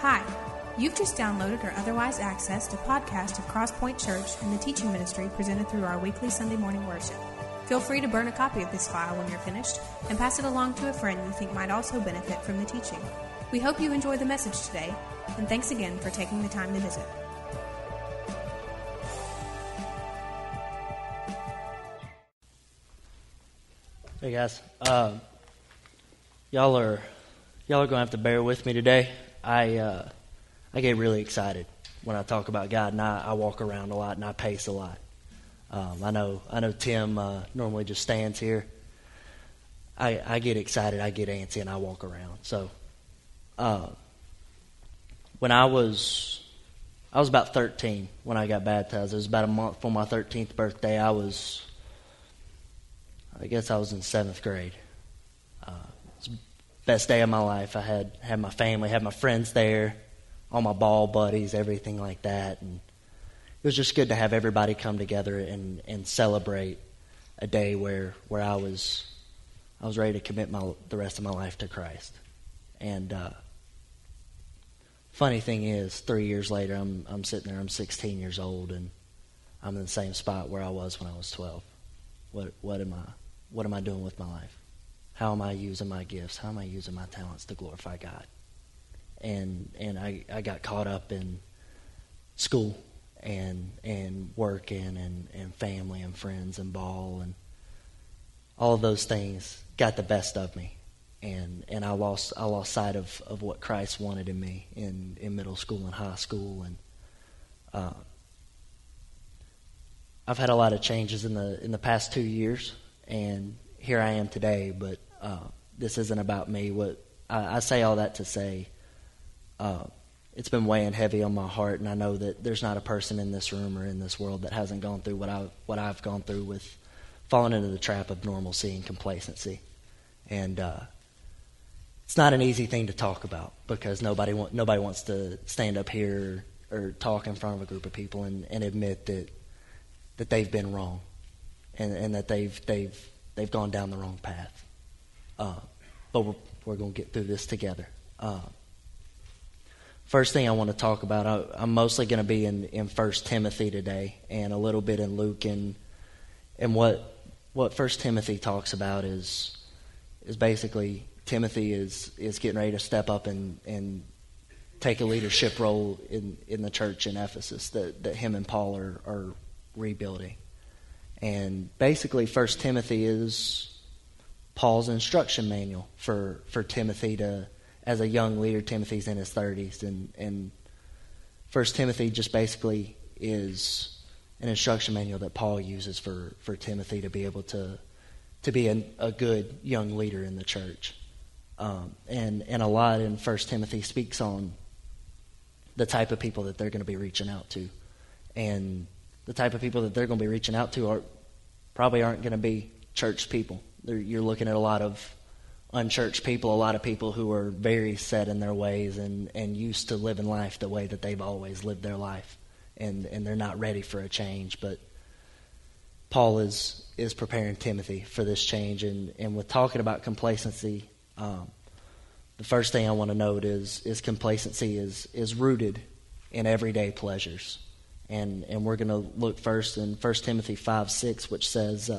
Hi, you've just downloaded or otherwise accessed a podcast of Cross Point Church and the teaching ministry presented through our weekly Sunday morning worship. Feel free to burn a copy of this file when you're finished and pass it along to a friend you think might also benefit from the teaching. We hope you enjoy the message today, and thanks again for taking the time to visit. Hey guys, y'all are gonna have to bear with me today. I get really excited when I talk about God, and I walk around a lot and I pace a lot. I know Tim normally just stands here. I get excited, I get antsy, and I walk around. So when I was about 13 when I got baptized. It was about a month for my 13th birthday. I guess I was in 7th grade. It was the best day of my life. I had my family, had my friends there, all my ball buddies, everything like that. And it was just good to have everybody come together and celebrate a day where I was ready to commit the rest of my life to Christ. And funny thing is, 3 years later, I'm sitting there, I'm 16 years old, and I'm in the same spot where I was when I was 12. What am I doing with my life? How am I using my gifts? How am I using my talents to glorify God? And I got caught up in school and working and family and friends and ball, and all of those things got the best of me. And I lost sight of what Christ wanted in me in middle school and high school, and I've had a lot of changes in the past 2 years, and here I am today. But this isn't about me. What I say all that to say, it's been weighing heavy on my heart, and I know that there's not a person in this room or in this world that hasn't gone through what I've gone through with falling into the trap of normalcy and complacency. And it's not an easy thing to talk about, because nobody wants to stand up here or talk in front of a group of people and admit that they've been wrong, and that they've gone down the wrong path. But we're going to get through this together. First thing I want to talk about, I'm mostly going to be in First Timothy today, and a little bit in Luke, and what First Timothy talks about is basically Timothy is getting ready to step up and take a leadership role in the church in Ephesus that him and Paul are rebuilding. And basically, First Timothy is Paul's instruction manual for Timothy to, as a young leader. Timothy's in his 30s, and First Timothy just basically is an instruction manual that Paul uses for Timothy to be able to be a good young leader in the church. And a lot in First Timothy speaks on the type of people that they're going to be reaching out to, and the type of people that they're going to be reaching out to probably aren't going to be church people. You're looking at a lot of unchurched people, a lot of people who are very set in their ways and used to living life the way that they've always lived their life, and they're not ready for a change. But Paul is preparing Timothy for this change, and with talking about complacency, the first thing I want to note is complacency is rooted in everyday pleasures. And we're going to look first in 1 Timothy 5:6, which says,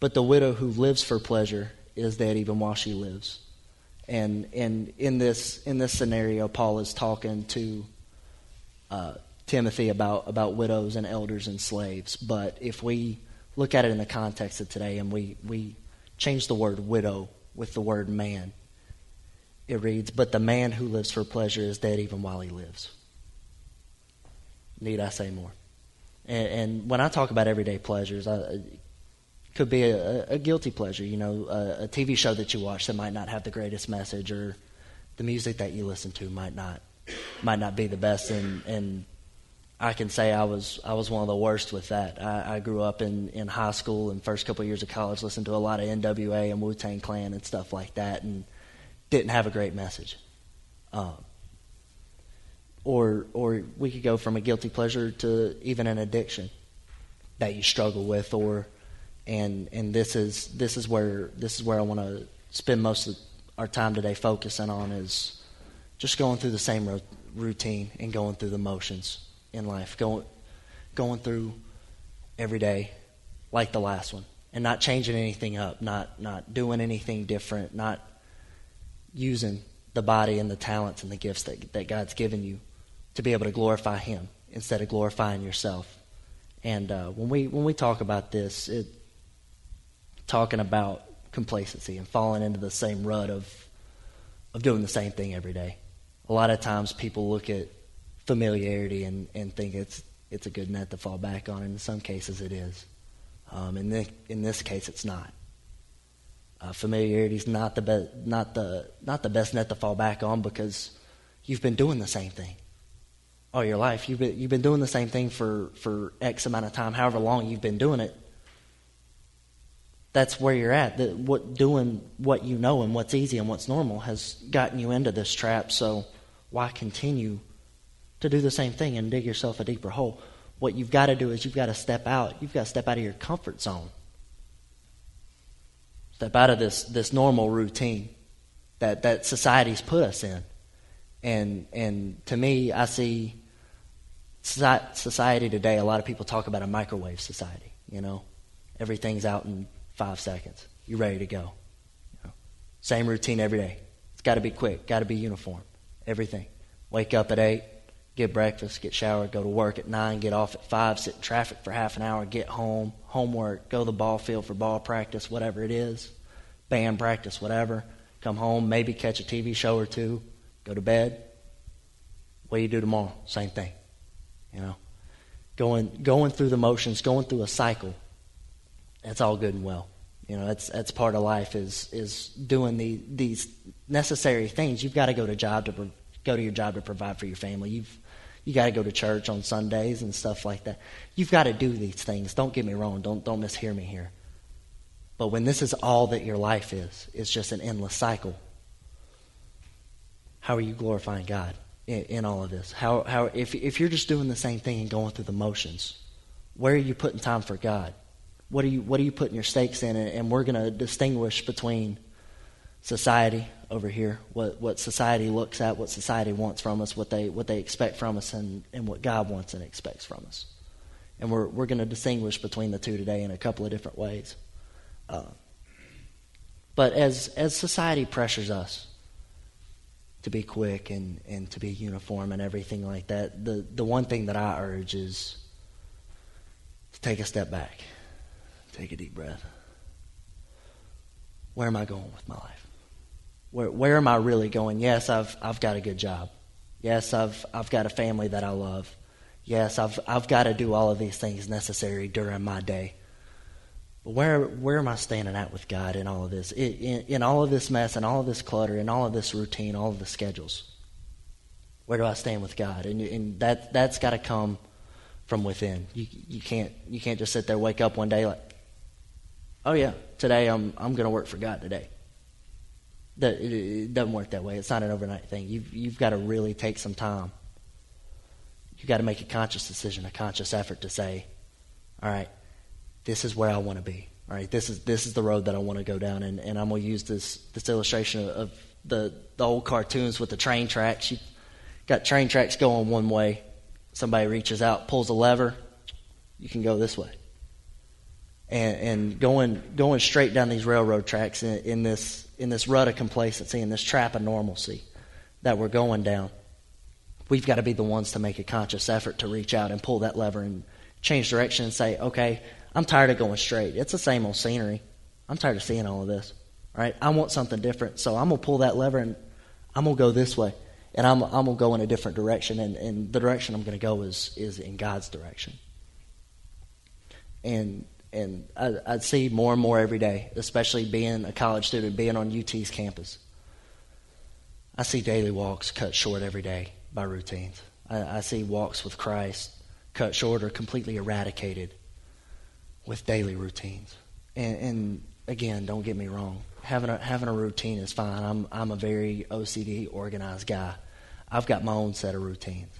"But the widow who lives for pleasure is dead even while she lives." And in this scenario, Paul is talking to Timothy about widows and elders and slaves. But if we look at it in the context of today, and we change the word widow with the word man, it reads, "But the man who lives for pleasure is dead even while he lives." Need I say more? And when I talk about everyday pleasures, it could be a guilty pleasure, you know, a TV show that you watch that might not have the greatest message, or the music that you listen to might not be the best. And I can say I was one of the worst with that. I grew up in high school and first couple of years of college, listened to a lot of NWA and Wu-Tang Clan and stuff like that, and didn't have a great message. Or we could go from a guilty pleasure to even an addiction that you struggle with, and this is where I want to spend most of our time today focusing on, is just going through the same routine and going through the motions in life, going through every day like the last one, and not changing anything up, not doing anything different, not using the body and the talents and the gifts that God's given you to be able to glorify Him instead of glorifying yourself. And when we talk about this, talking about complacency and falling into the same rut of doing the same thing every day. A lot of times people look at familiarity and think it's a good net to fall back on, and in some cases it is. In this case, it's not. Familiarity is not the best net to fall back on, because you've been doing the same thing all your life. You've been doing the same thing for X amount of time, however long you've been doing it. That's where you're at. Doing what you know and what's easy and what's normal has gotten you into this trap. So why continue to do the same thing and dig yourself a deeper hole? What you've got to do is you've got to step out. You've got to step out of your comfort zone. Step out of this normal routine that society's put us in. And to me, I see society today, a lot of people talk about a microwave society. You know, everything's out in 5 seconds. You're ready to go. You know, same routine every day. It's got to be quick. Got to be uniform. Everything. Wake up at 8, get breakfast, get showered, go to work at 9, get off at 5, sit in traffic for half an hour, get home, homework, go to the ball field for ball practice, whatever it is, band practice, whatever. Come home, maybe catch a TV show or two, go to bed. What do you do tomorrow? Same thing. You know, going through the motions, going through a cycle. That's all good and well. You know, that's part of life is doing these necessary things. You've got to go to your job to provide for your family. You got to go to church on Sundays and stuff like that. You've got to do these things. Don't get me wrong. Don't mishear me here. But when this is all that your life is, it's just an endless cycle. How are you glorifying God in all of this? How if you're just doing the same thing and going through the motions, where are you putting time for God? What are you putting your stakes in? And we're going to distinguish between society over here, what society looks at, what society wants from us, what they expect from us, and what God wants and expects from us. And we're going to distinguish between the two today in a couple of different ways. But as society pressures us to be quick and to be uniform and everything like that, the one thing that I urge is to take a step back. Take a deep breath. Where am I going with my life? Where am I really going? Yes, I've got a good job. Yes, I've got a family that I love. Yes, I've got to do all of these things necessary during my day. But where am I standing at with God in all of this? In all of this mess, and all of this clutter, and all of this routine, all of the schedules. Where do I stand with God? And that's got to come from within. You can't just sit there, wake up one day like, oh yeah, today I'm going to work for God today. It doesn't work that way. It's not an overnight thing. You've got to really take some time. You've got to make a conscious decision, a conscious effort to say, all right, this is where I want to be. All right, this is the road that I want to go down. And I'm going to use this illustration of the old cartoons with the train tracks. You got train tracks going one way. Somebody reaches out, pulls a lever. You can go this way. And going straight down these railroad tracks in this rut of complacency, in this trap of normalcy that we're going down, we've got to be the ones to make a conscious effort to reach out and pull that lever and change direction and say, okay, I'm tired of going straight. It's the same old scenery. I'm tired of seeing all of this. All right, I want something different, so I'm going to pull that lever and I'm going to go this way. And I'm going to go in a different direction, and the direction I'm going to go is in God's direction. And I see more and more every day, especially being a college student, being on UT's campus. I see daily walks cut short every day by routines. I see walks with Christ cut short or completely eradicated with daily routines. And again, don't get me wrong. Having a routine is fine. I'm a very OCD, organized guy. I've got my own set of routines.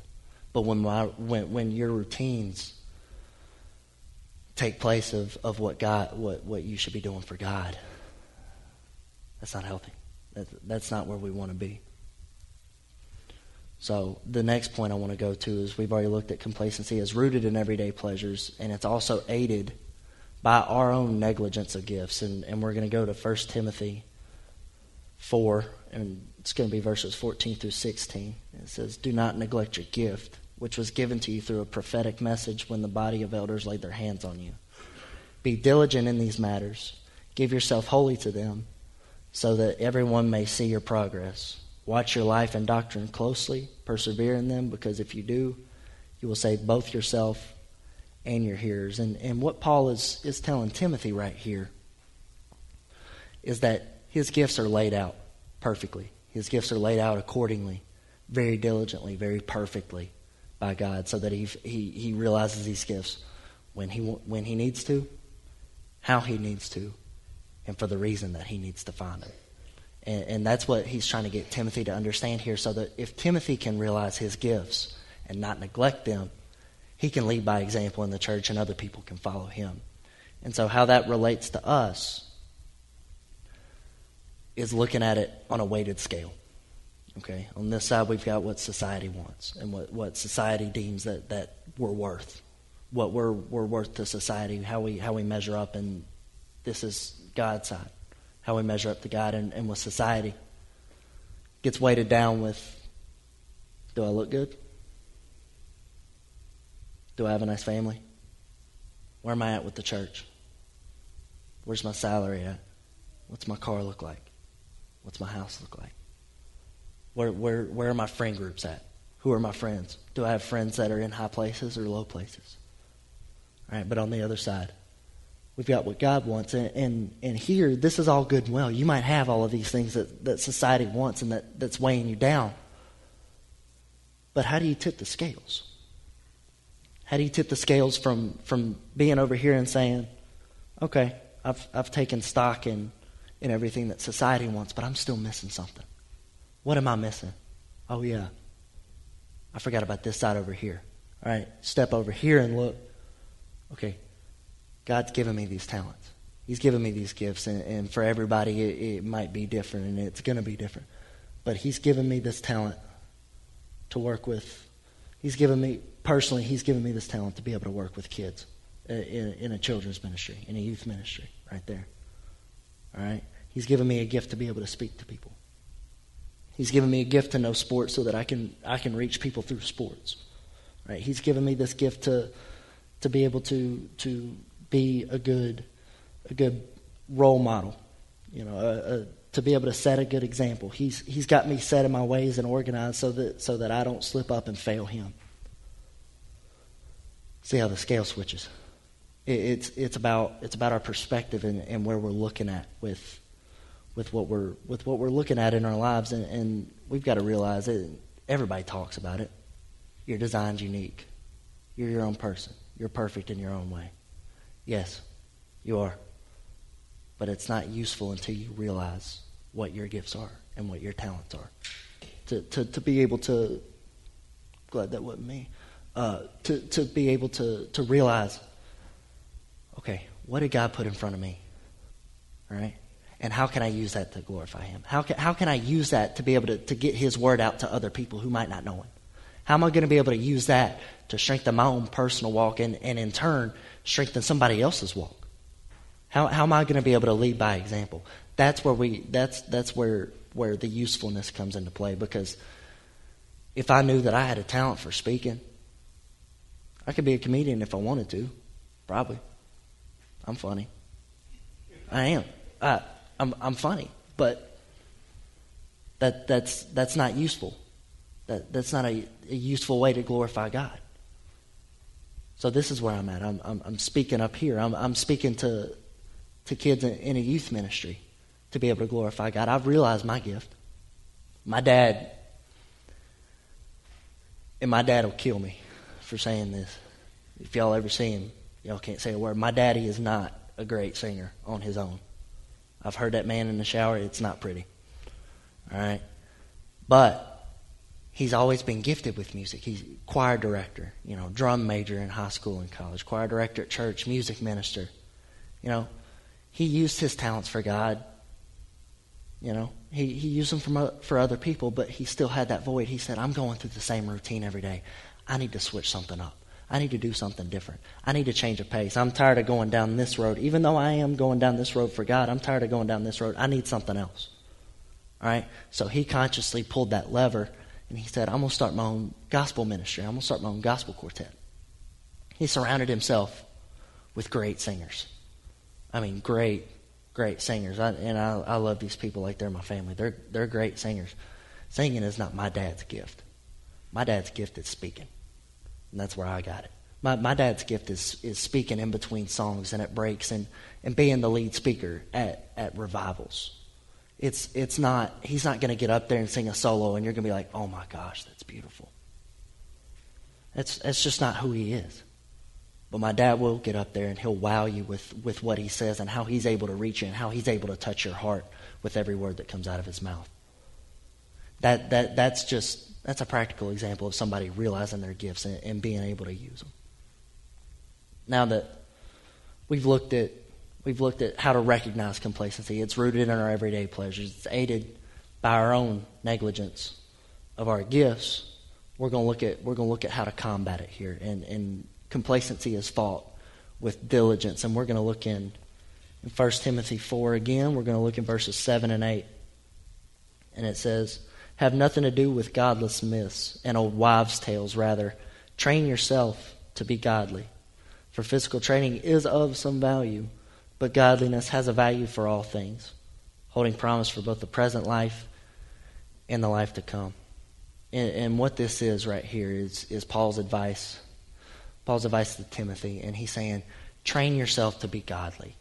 But when your routines take place of what God, what you should be doing for God, that's not healthy. That's not where we want to be. So the next point I want to go to is we've already looked at complacency as rooted in everyday pleasures, and it's also aided by our own negligence of gifts. And we're going to go to 1 Timothy 4, and it's going to be verses 14 through 16. It says, "Do not neglect your gift, which was given to you through a prophetic message when the body of elders laid their hands on you. Be diligent in these matters. Give yourself wholly to them, so that everyone may see your progress. Watch your life and doctrine closely. Persevere in them, because if you do, you will save both yourself and your hearers." And what Paul is telling Timothy right here is that his gifts are laid out perfectly. His gifts are laid out accordingly, very diligently, very perfectly by God, so that he realizes these gifts when he needs to, how he needs to, and for the reason that he needs to find them. And that's what he's trying to get Timothy to understand here, so that if Timothy can realize his gifts and not neglect them, he can lead by example in the church and other people can follow him. And so how that relates to us is looking at it on a weighted scale. Okay? On this side, we've got what society wants and what society deems that we're worth, what we're worth to society, how we measure up, and this is God's side. How we measure up to God and with society gets weighted down with, do I look good? Do I have a nice family? Where am I at with the church? Where's my salary at? What's my car look like? What's my house look like? Where are my friend groups at? Who are my friends? Do I have friends that are in high places or low places? All right, but on the other side, we've got what God wants, and here, this is all good and well. You might have all of these things that society wants and that's weighing you down. But how do you tip the scales? How do you tip the scales from being over here and saying, okay, I've taken stock in everything that society wants, but I'm still missing something. What am I missing? Oh, yeah, I forgot about this side over here. All right, step over here and look. Okay, God's given me these talents. He's given me these gifts, and for everybody it might be different, and it's going to be different. But he's given me this talent to work with. He's given me this talent to be able to work with kids in a children's ministry, in a youth ministry, right there. All right? He's given me a gift to be able to speak to people. He's given me a gift to know sports so that I can reach people through sports. All right? He's given me this gift to be able to be a good role model, you know, to be able to set a good example. He's got me set in my ways and organized so that I don't slip up and fail him. See how the scale switches. It's about our perspective and where we're looking at with what we're looking at in our lives, and we've got to realize it. Everybody talks about it. Your design's unique. You're your own person. You're perfect in your own way. Yes, you are. But it's not useful until you realize what your gifts are and what your talents are. To be able to, glad that wasn't me, to be able to realize, okay, what did God put in front of me? All right? And how can I use that to glorify him? How can I use that to be able to get his word out to other people who might not know him? How am I going to be able to use that to strengthen my own personal walk and in turn strengthen somebody else's walk? How am I going to be able to lead by example? That's where the usefulness comes into play, because if I knew that I had a talent for speaking, I could be a comedian if I wanted to, probably. I'm funny. I am. I'm funny, but that's not useful. That's not a useful way to glorify God. So this is where I'm at. I'm speaking up here. I'm speaking to kids in a youth ministry to be able to glorify God. I've realized my gift. My dad, and my dad will kill me for saying this. If y'all ever see him, y'all can't say a word. My daddy is not a great singer on his own. I've heard that man in the shower. It's not pretty. All right? But he's always been gifted with music. He's choir director, you know, drum major in high school and college, choir director at church, music minister. You know, he used his talents for God, You know, he used them for other people, but he still had that void. He said, I'm going through the same routine every day. I need to switch something up. I need to do something different. I need to change a pace. I'm tired of going down this road. Even though I am going down this road for God, I'm tired of going down this road. I need something else. All right? So he consciously pulled that lever, and he said, I'm going to start my own gospel ministry. I'm going to start my own gospel quartet. He surrounded himself with great singers. I mean, great singers. I love these people like they're my family. They're great singers. Singing is not my dad's gift. My dad's gift is speaking. And that's where I got it. My dad's gift is speaking in between songs and at breaks and being the lead speaker at revivals. It's not, he's not going to get up there and sing a solo and you're going to be like, oh my gosh, that's beautiful. That's just not who he is. But my dad will get up there and he'll wow you with what he says and how he's able to reach you and how he's able to touch your heart with every word that comes out of his mouth. That's a practical example of somebody realizing their gifts and being able to use them. Now that we've looked at how to recognize complacency, it's rooted in our everyday pleasures. It's aided by our own negligence of our gifts. We're going to look at how to combat it here, and complacency is fought with diligence. And we're going to look in 1 Timothy 4 again. We're going to look in verses 7 and 8, and it says, have nothing to do with godless myths and old wives' tales. Rather, train yourself to be godly. For physical training is of some value, but godliness has a value for all things, holding promise for both the present life and the life to come. And what this is right here is Paul's advice to Timothy, and he's saying, train yourself to be godly.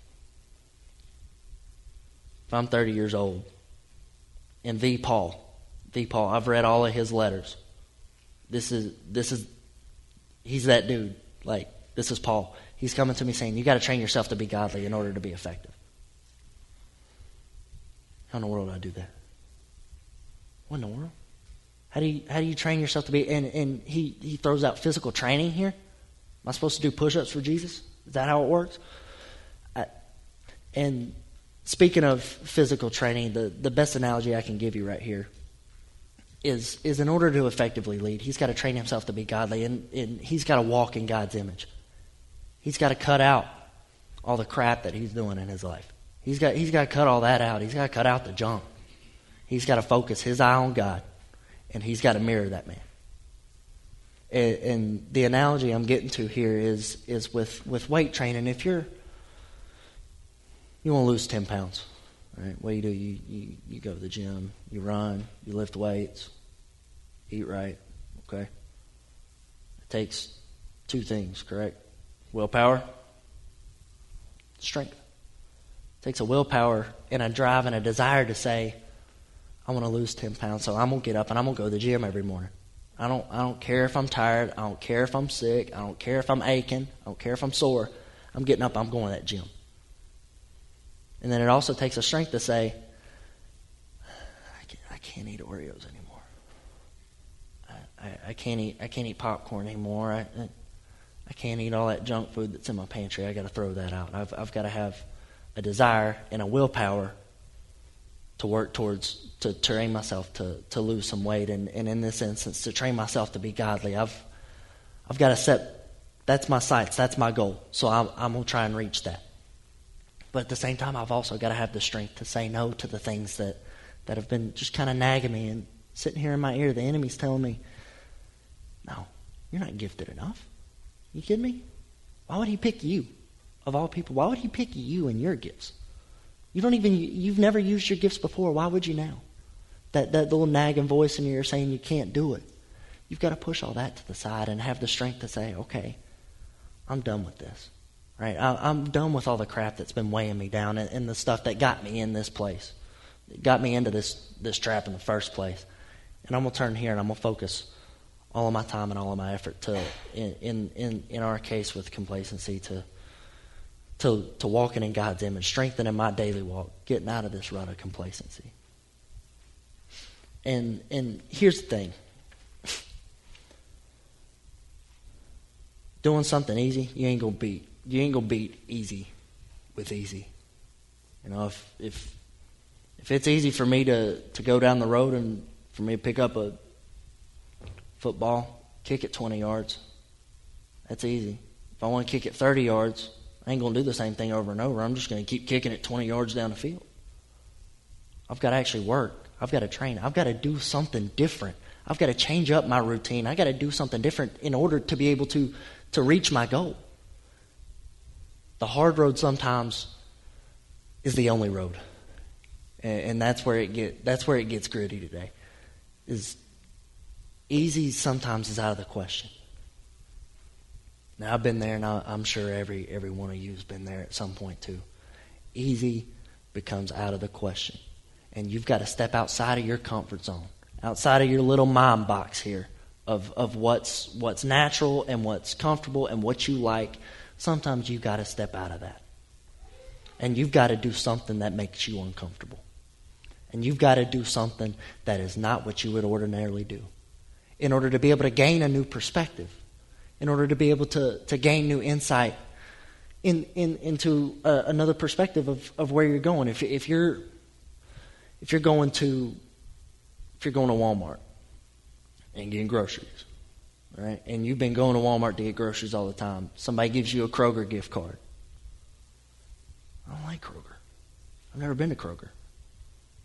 If I'm 30 years old, and Paul, I've read all of his letters. This is he's that dude. Like, this is Paul. He's coming to me saying, you got to train yourself to be godly in order to be effective. How in the world do I do that? What in the world? How do you train yourself to be, and he throws out physical training here? Am I supposed to do push-ups for Jesus? Is that how it works? And speaking of physical training, the best analogy I can give you right here is in order to effectively lead, he's got to train himself to be godly, and he's got to walk in God's image. He's got to cut out all the crap that he's doing in his life. He's got to cut all that out. He's got to cut out the junk. He's got to focus his eye on God, and he's got to mirror that man. And the analogy I'm getting to here is with weight training. If you want to lose 10 pounds, right, what do? You go to the gym, you run, you lift weights, eat right, okay? It takes two things, correct? Willpower, strength. It takes a willpower and a drive and a desire to say, I want to lose 10 pounds, so I'm going to get up and I'm going to go to the gym every morning. I don't care if I'm tired. I don't care if I'm sick. I don't care if I'm aching. I don't care if I'm sore. I'm getting up. I'm going to that gym. And then it also takes a strength to say, I can't eat Oreos anymore. I can't eat popcorn anymore. I can't eat all that junk food that's in my pantry. I got to throw that out. I've got to have a desire and a willpower to work towards, to train myself to lose some weight, and in this instance, to train myself to be godly. I've got to set, that's my sights, that's my goal. So I'm going to try and reach that. But at the same time, I've also got to have the strength to say no to the things that have been just kind of nagging me and sitting here in my ear. The enemy's telling me, no, you're not gifted enough. You kidding me? Why would he pick you? Of all people, why would he pick you and your gifts? You've never used your gifts before. Why would you now? That little nagging voice in your ear saying you can't do it. You've got to push all that to the side and have the strength to say, okay, I'm done with this. Right, I'm done with all the crap that's been weighing me down and the stuff that got me in this place. It got me into this trap in the first place. And I'm going to turn here and I'm going to focus all of my time and all of my effort to, in our case with complacency, to walking in God's image, strengthening my daily walk, getting out of this rut of complacency. And here's the thing. Doing something easy, you ain't going to beat. You ain't gonna beat easy with easy. You know, if If it's easy for me to go down the road and for me to pick up a football, kick it 20 yards, that's easy. If I want to kick it 30 yards, I ain't going to do the same thing over and over. I'm just going to keep kicking it 20 yards down the field. I've got to actually work. I've got to train. I've got to do something different. I've got to change up my routine. I've got to do something different in order to be able to reach my goal. The hard road sometimes is the only road. And that's where it gets gritty today. Is easy sometimes is out of the question. Now, I've been there, and I'm sure every one of you has been there at some point too. Easy becomes out of the question. And you've got to step outside of your comfort zone, outside of your little mind box here of what's natural and what's comfortable and what you like. Sometimes you've got to step out of that. And you've got to do something that makes you uncomfortable. And you've got to do something that is not what you would ordinarily do in order to be able to gain a new perspective, in order to be able to gain new insight into another perspective of where you're going. If you're going to Walmart and getting groceries, right? And you've been going to Walmart to get groceries all the time. Somebody gives you a Kroger gift card. I don't like Kroger. I've never been to Kroger.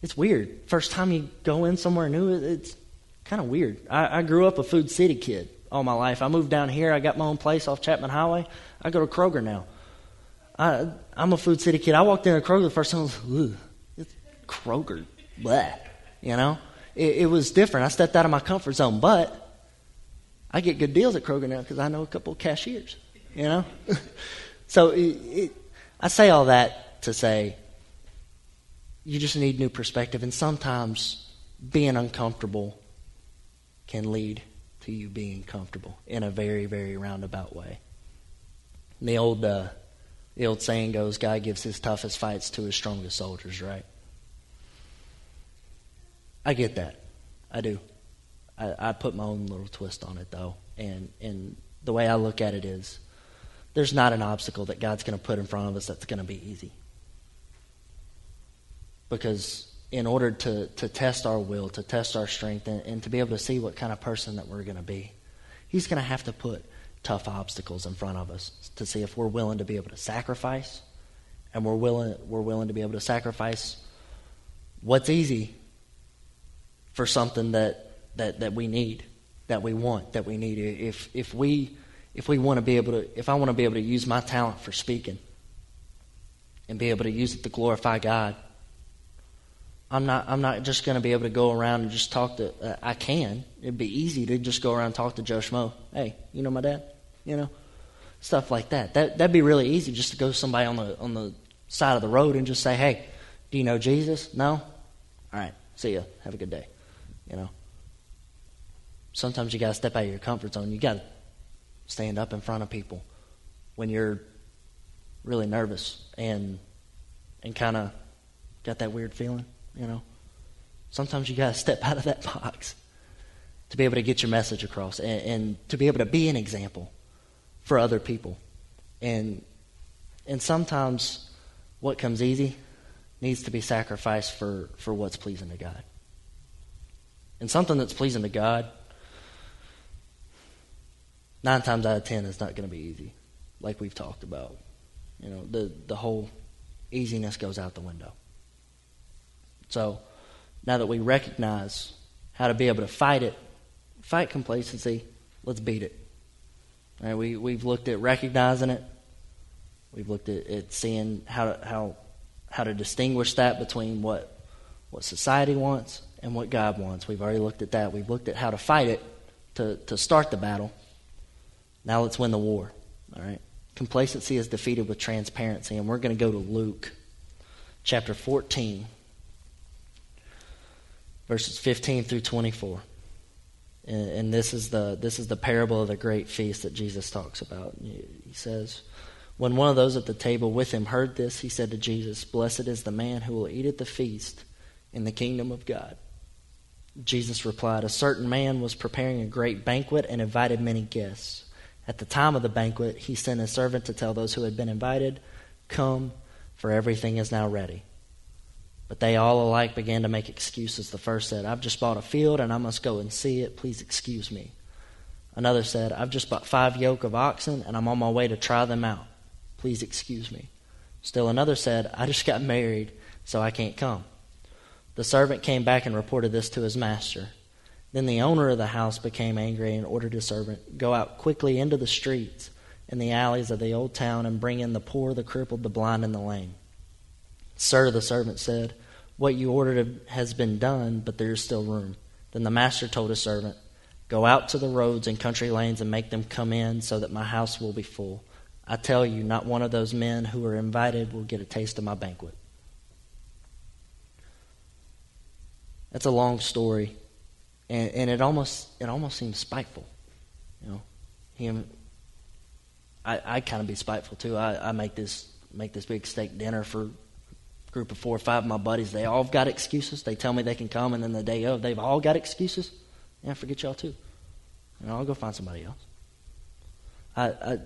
It's weird. First time you go in somewhere new, it's kind of weird. I grew up a Food City kid all my life. I moved down here. I got my own place off Chapman Highway. I go to Kroger now. I'm a Food City kid. I walked into Kroger the first time. I was, ooh, it's Kroger. Blah. You know? It was different. I stepped out of my comfort zone, but I get good deals at Kroger now because I know a couple of cashiers, you know? So I say all that to say you just need new perspective, and sometimes being uncomfortable can lead to you being comfortable in a very, very roundabout way. And the old saying goes, God gives his toughest fights to his strongest soldiers, right? I get that. I do. I put my own little twist on it, though. And the way I look at it is there's not an obstacle that God's going to put in front of us that's going to be easy. Because in order to test our will, to test our strength, and to be able to see what kind of person that we're going to be, he's going to have to put tough obstacles in front of us to see if we're willing to be able to sacrifice, and we're willing to be able to sacrifice what's easy for something that we need, that we want, that we need. If I want to be able to use my talent for speaking and be able to use it to glorify God, I'm not just going to be able to go around and just talk to. I can. It'd be easy to just go around and talk to Joe Schmo. Hey, you know my dad? You know, stuff like that. That'd be really easy just to go to somebody on the side of the road and just say, hey, do you know Jesus? No? All right. See ya. Have a good day. You know. Sometimes you got to step out of your comfort zone. You got to stand up in front of people when you're really nervous and kind of got that weird feeling, you know. Sometimes you got to step out of that box to be able to get your message across and to be able to be an example for other people. And sometimes what comes easy needs to be sacrificed for what's pleasing to God. And something that's pleasing to God, 9 times out of 10 is not going to be easy, like we've talked about. You know, the whole easiness goes out the window. So now that we recognize how to be able to fight it, fight complacency, let's beat it. All right, we've looked at recognizing it. We've looked at seeing how to distinguish that between what society wants and what God wants. We've already looked at that. We've looked at how to fight it, to start the battle. Now let's win the war, all right? Complacency is defeated with transparency, and we're going to go to Luke chapter 14, verses 15 through 24. And this is the parable of the great feast that Jesus talks about. He says, when one of those at the table with him heard this, he said to Jesus, "Blessed is the man who will eat at the feast in the kingdom of God." Jesus replied, "A certain man was preparing a great banquet and invited many guests. At the time of the banquet, he sent his servant to tell those who had been invited, 'Come, for everything is now ready.' But they all alike began to make excuses. The first said, I've just bought a field and I must go and see it. Please excuse me. Another said, I've just bought 5 yoke of oxen and I'm on my way to try them out. Please excuse me. Still another said, I just got married, so I can't come. The servant came back and reported this to his master. Then the owner of the house became angry and ordered his servant, Go out quickly into the streets and the alleys of the old town and bring in the poor, the crippled, the blind, and the lame. Sir, the servant said, What you ordered has been done, but there is still room. Then the master told his servant, Go out to the roads and country lanes and make them come in so that my house will be full. I tell you, not one of those men who are invited will get a taste of my banquet. That's a long story, and it almost seems spiteful. You know, I kind of be spiteful too. I make this big steak dinner for a group of 4 or 5 of my buddies. They all got excuses. They tell me they can come, and then the day of, they've all got excuses. And I forget y'all too. And I'll go find somebody else.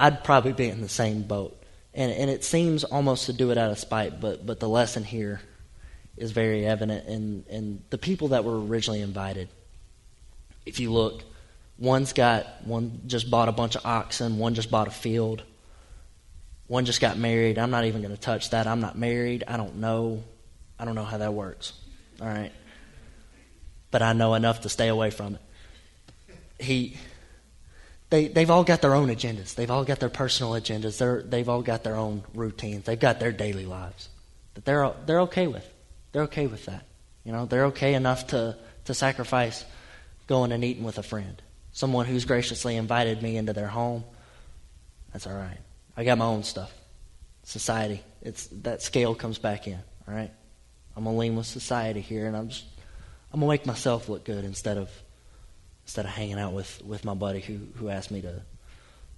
I'd probably be in the same boat. And it seems almost to do it out of spite, but the lesson here is very evident in the people that were originally invited. If you look, one just bought a bunch of oxen, one just bought a field, one just got married. I'm not even going to touch that. I'm not married. I don't know. I don't know how that works. All right. But I know enough to stay away from it. They've all got their own agendas. They've all got their personal agendas. They've all got their own routines. They've got their daily lives that they're okay with. They're okay with that. You know, they're okay enough to sacrifice going and eating with a friend, someone who's graciously invited me into their home. That's all right. I got my own stuff. Society. It's that scale comes back in. All right, I'm gonna lean with society here, and I'm gonna make myself look good instead of hanging out with my buddy who asked me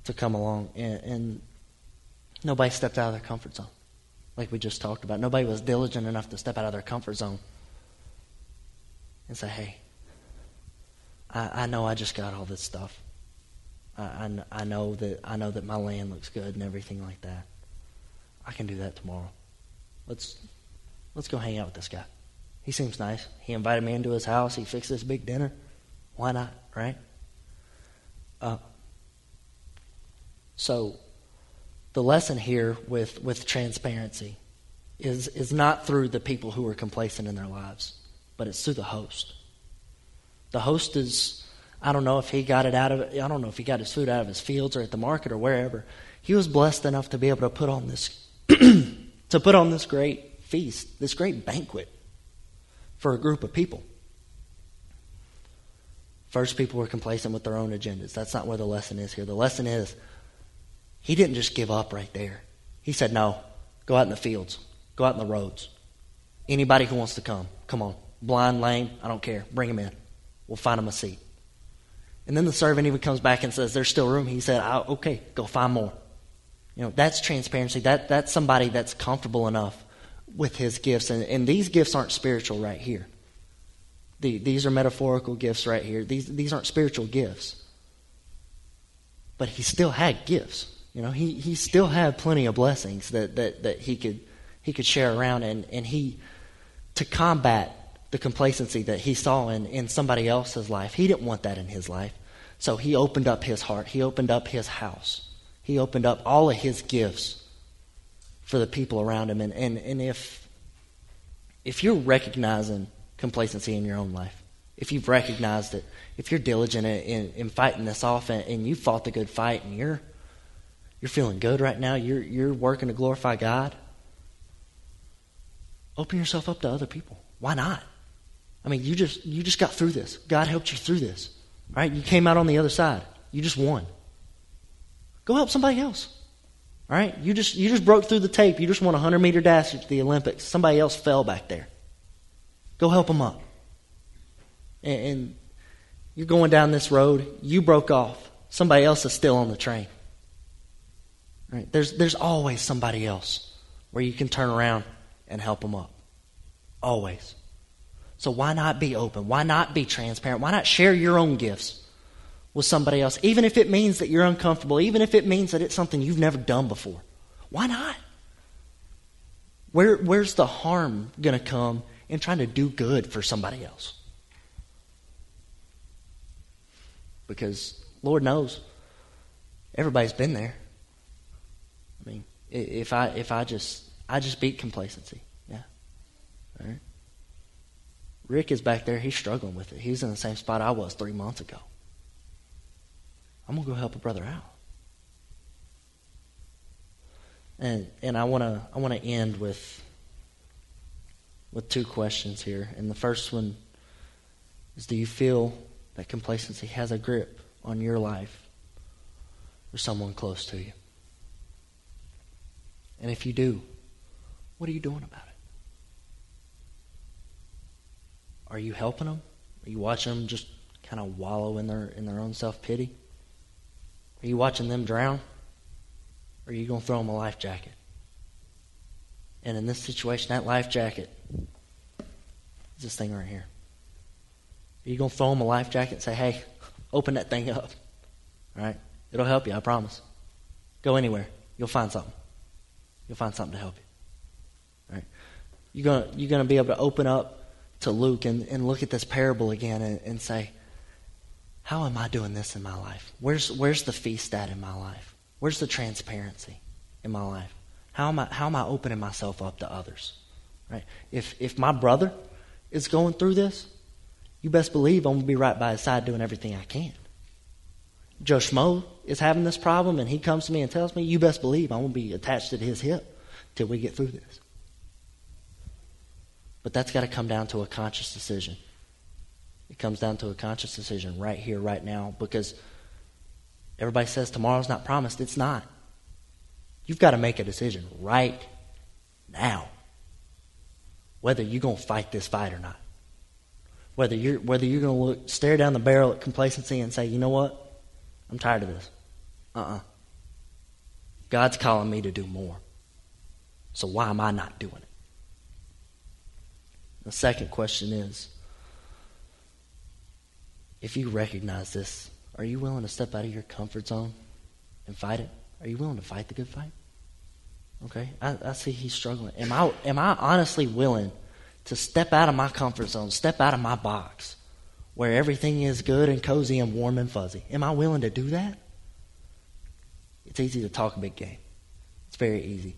to come along. And nobody stepped out of their comfort zone, like we just talked about. Nobody was diligent enough to step out of their comfort zone and say, hey, I know I just got all this stuff. I know that my land looks good and everything like that. I can do that tomorrow. Let's go hang out with this guy. He seems nice. He invited me into his house. He fixed this big dinner. Why not, right? So the lesson here with transparency is not through the people who are complacent in their lives, but it's through the host. The host is, I don't know if he got his food out of his fields or at the market or wherever. He was blessed enough to be able to put on this great feast, this great banquet for a group of people. First, people were complacent with their own agendas. That's not where the lesson is here. The lesson is, he didn't just give up right there. He said, no, go out in the fields. Go out in the roads. Anybody who wants to come, come on. Blind, lame, I don't care. Bring them in. We'll find them a seat. And then the servant even comes back and says, there's still room. He said, okay, go find more. You know, that's transparency. That's somebody that's comfortable enough with his gifts. And these gifts aren't spiritual right here. These are metaphorical gifts right here. These aren't spiritual gifts. But he still had gifts. You know, he still had plenty of blessings that he could share around, and he to combat the complacency that he saw in somebody else's life. He didn't want that in his life. So he opened up his heart. He opened up his house. He opened up all of his gifts for the people around him. And if you're recognizing complacency in your own life, if you've recognized it, if you're diligent in fighting this off, and you fought the good fight, and you're feeling good right now, you're working to glorify God, open yourself up to other people. Why not? I mean, you just got through this. God helped you through this. Right? You came out on the other side. You just won. Go help somebody else. All right? You just broke through the tape. You just won a 100-meter dash at the Olympics. Somebody else fell back there. Go help them up. And you're going down this road. You broke off. Somebody else is still on the train. Right? There's always somebody else where you can turn around and help them up. Always. So why not be open? Why not be transparent? Why not share your own gifts with somebody else? Even if it means that you're uncomfortable, even if it means that it's something you've never done before. Why not? Where's the harm going to come in trying to do good for somebody else? Because Lord knows, everybody's been there. I mean, if I just beat complacency, yeah. All right. Rick is back there. He's struggling with it. He's in the same spot I was 3 months ago. I'm going to go help a brother out. And I want to end with two questions here. And the first one is, do you feel that complacency has a grip on your life or someone close to you? And if you do, what are you doing about it? Are you helping them? Are you watching them just kind of wallow in their own self-pity? Are you watching them drown? Or are you going to throw them a life jacket? And in this situation, that life jacket is this thing right here. Are you going to throw them a life jacket and say, hey, open that thing up? All right? It'll help you, I promise. Go anywhere. You'll find something. You'll find something to help you. All right? You're gonna be able to open up to Luke and look at this parable again and say, how am I doing this in my life? Where's the feast at in my life? Where's the transparency in my life? How am I opening myself up to others? Right? If my brother is going through this, you best believe I'm going to be right by his side doing everything I can. Joe Schmo is having this problem and he comes to me and tells me, you best believe I'm going to be attached to his hip till we get through this. But that's got to come down to a conscious decision. It comes down to a conscious decision right here, right now, because everybody says tomorrow's not promised. It's not. You've got to make a decision right now whether you're going to fight this fight or not. Whether you're going to stare down the barrel at complacency and say, you know what? I'm tired of this. God's calling me to do more. So why am I not doing it? The second question is, if you recognize this, are you willing to step out of your comfort zone and fight it? Are you willing to fight the good fight? Okay, I see he's struggling. Am I honestly willing to step out of my comfort zone, step out of my box where everything is good and cozy and warm and fuzzy? Am I willing to do that? It's easy to talk a big game. It's very easy.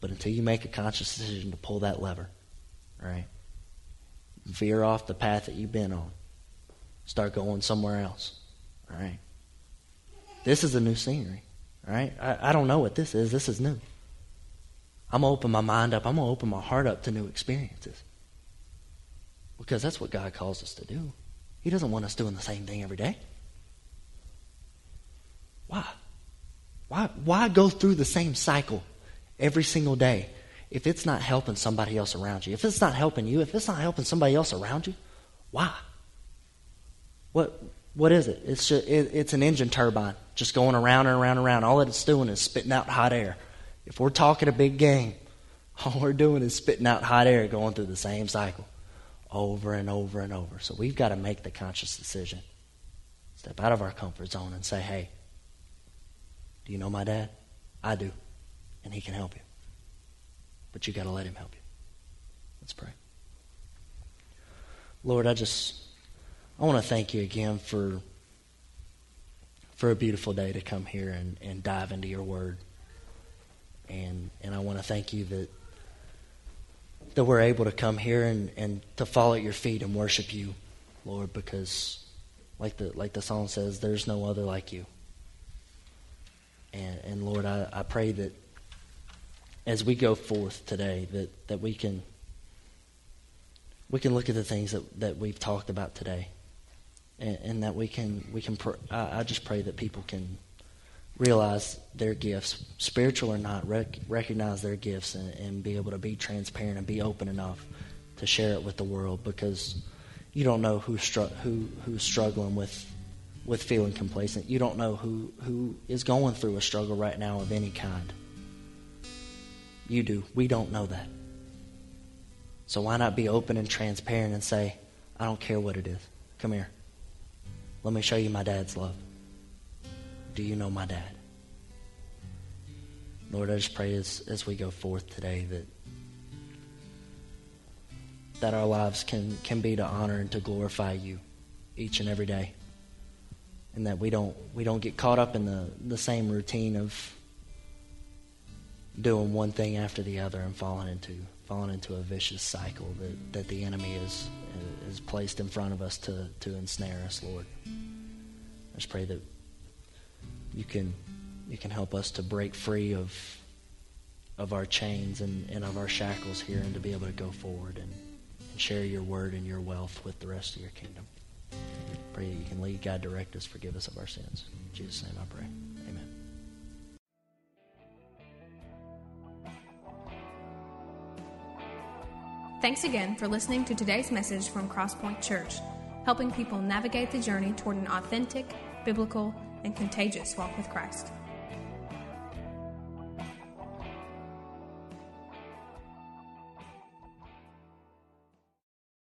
But until you make a conscious decision to pull that lever, all right, veer off the path that you've been on, start going somewhere else. All right. This is a new scenery. All right. I don't know what this is. This is new. I'm going to open my mind up. I'm going to open my heart up to new experiences. Because that's what God calls us to do. He doesn't want us doing the same thing every day. Why go through the same cycle every single day if it's not helping somebody else around you? If it's not helping you, if it's not helping somebody else around you, why? What is it? It's just, it's an engine turbine just going around and around and around. All it's doing is spitting out hot air. If we're talking a big game, all we're doing is spitting out hot air going through the same cycle over and over and over. So we've got to make the conscious decision. Step out of our comfort zone and say, hey, do you know my dad? I do, and he can help you. But you got to let him help you. Let's pray. Lord, I want to thank you again for a beautiful day to come here and dive into your word. And I want to thank you that we're able to come here and to fall at your feet and worship you, Lord, because like the song says, there's no other like you. And Lord, I pray that as we go forth today, that we can look at the things that we've talked about today. And that we can. I just pray that people can realize their gifts, spiritual or not, recognize their gifts and be able to be transparent and be open enough to share it with the world, because you don't know who's struggling with feeling complacent. You don't know who is going through a struggle right now of any kind. You do. We don't know that. So why not be open and transparent and say, I don't care what it is. Come here. Let me show you my dad's love. Do you know my dad? Lord, I just pray as we go forth today that that our lives can be to honor and to glorify you each and every day. And that we don't get caught up in the same routine of doing one thing after the other and falling into a vicious cycle that the enemy is placed in front of us to ensnare us, Lord. I just pray that you can help us to break free of our chains and of our shackles here, and to be able to go forward and share your word and your wealth with the rest of your kingdom. Pray that you can lead, guide, direct us, forgive us of our sins. In Jesus' name I pray. Amen. Thanks again for listening to today's message from Cross Point Church, helping people navigate the journey toward an authentic, biblical, and contagious walk with Christ.